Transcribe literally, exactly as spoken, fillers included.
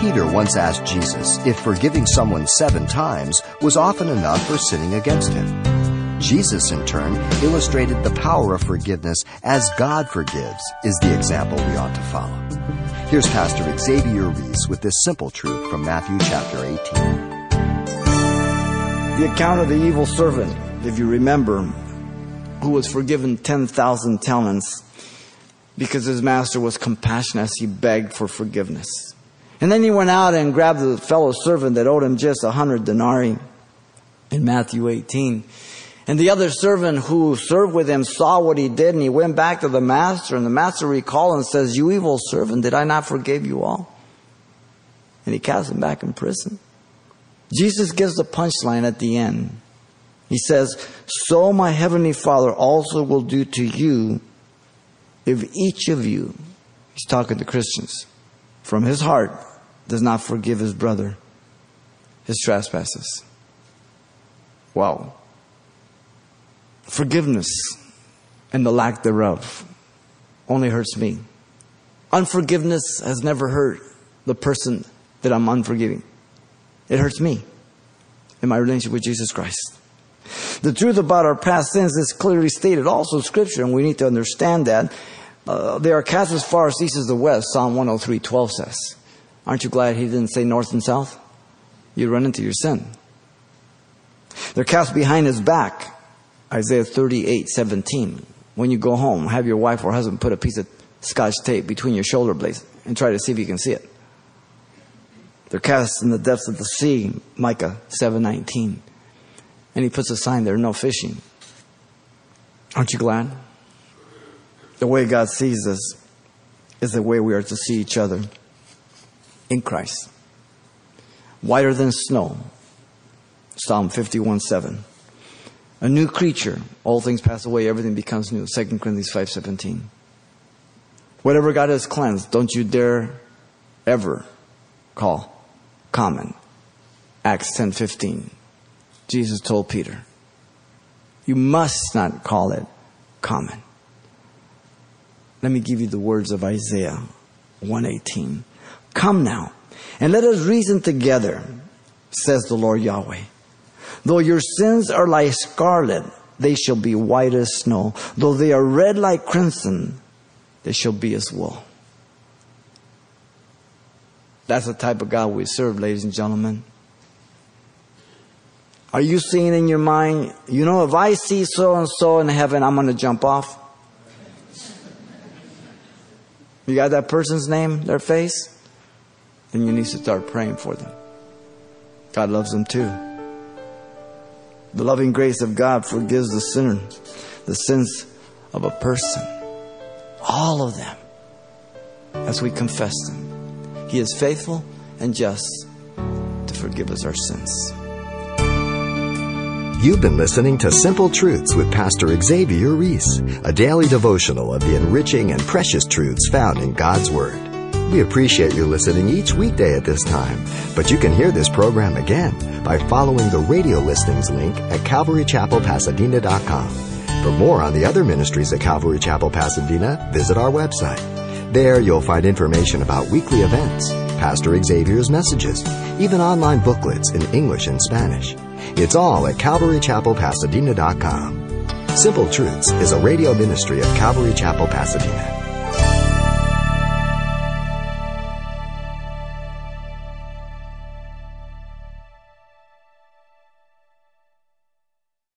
Peter once asked Jesus if forgiving someone seven times was often enough for sinning against him. Jesus, in turn, illustrated the power of forgiveness as God forgives is the example we ought to follow. Here's Pastor Xavier Reese with this simple truth from Matthew chapter eighteen. The account of the evil servant, if you remember, who was forgiven ten thousand talents because his master was compassionate as he begged for forgiveness. And then he went out and grabbed the fellow servant that owed him just one hundred denarii in Matthew eighteen. And the other servant who served with him saw what he did, and he went back to the master. And the master recalled and says, "You evil servant, did I not forgive you all?" And he cast him back in prison. Jesus gives the punchline at the end. He says, "So my heavenly Father also will do to you if each of you," he's talking to Christians, "from his heart does not forgive his brother his trespasses." Wow. Forgiveness and the lack thereof only hurts me. Unforgiveness has never hurt the person that I'm unforgiving. It hurts me in my relationship with Jesus Christ. The truth about our past sins is clearly stated also in Scripture, and we need to understand that. Uh, they are cast as far as east as the west, Psalm one oh three twelve says. Aren't you glad he didn't say north and south? You run into your sin. They're cast behind his back, Isaiah thirty-eight seventeen. When you go home, have your wife or husband put a piece of scotch tape between your shoulder blades and try to see if you can see it. They're cast in the depths of the sea, Micah seven nineteen. And he puts a sign there, no fishing. Aren't you glad? The way God sees us is the way we are to see each other in Christ. Whiter than snow, Psalm fifty-one seven. A new creature, all things pass away, everything becomes new, Second Corinthians five seventeen. Whatever God has cleansed, don't you dare ever call common. Acts ten fifteen. Jesus told Peter, "You must not call it common." Let me give you the words of Isaiah one eighteen. "Come now, and let us reason together, says the Lord Yahweh. Though your sins are like scarlet, they shall be white as snow. Though they are red like crimson, they shall be as wool." That's the type of God we serve, ladies and gentlemen. Are you seeing in your mind, you know, if I see so-and-so in heaven, I'm going to jump off? You got that person's name, their face? Then you need to start praying for them. God loves them too. The loving grace of God forgives the sinner, the sins of a person, all of them, as we confess them. He is faithful and just to forgive us our sins. You've been listening to Simple Truths with Pastor Xavier Reese, a daily devotional of the enriching and precious truths found in God's Word. We appreciate you listening each weekday at this time, but you can hear this program again by following the radio listings link at calvary chapel pasadena dot com. For more on the other ministries at Calvary Chapel Pasadena, visit our website. There you'll find information about weekly events, Pastor Xavier's messages, even online booklets in English and Spanish. It's all at calvary chapel pasadena dot com. Simple Truths is a radio ministry of Calvary Chapel Pasadena.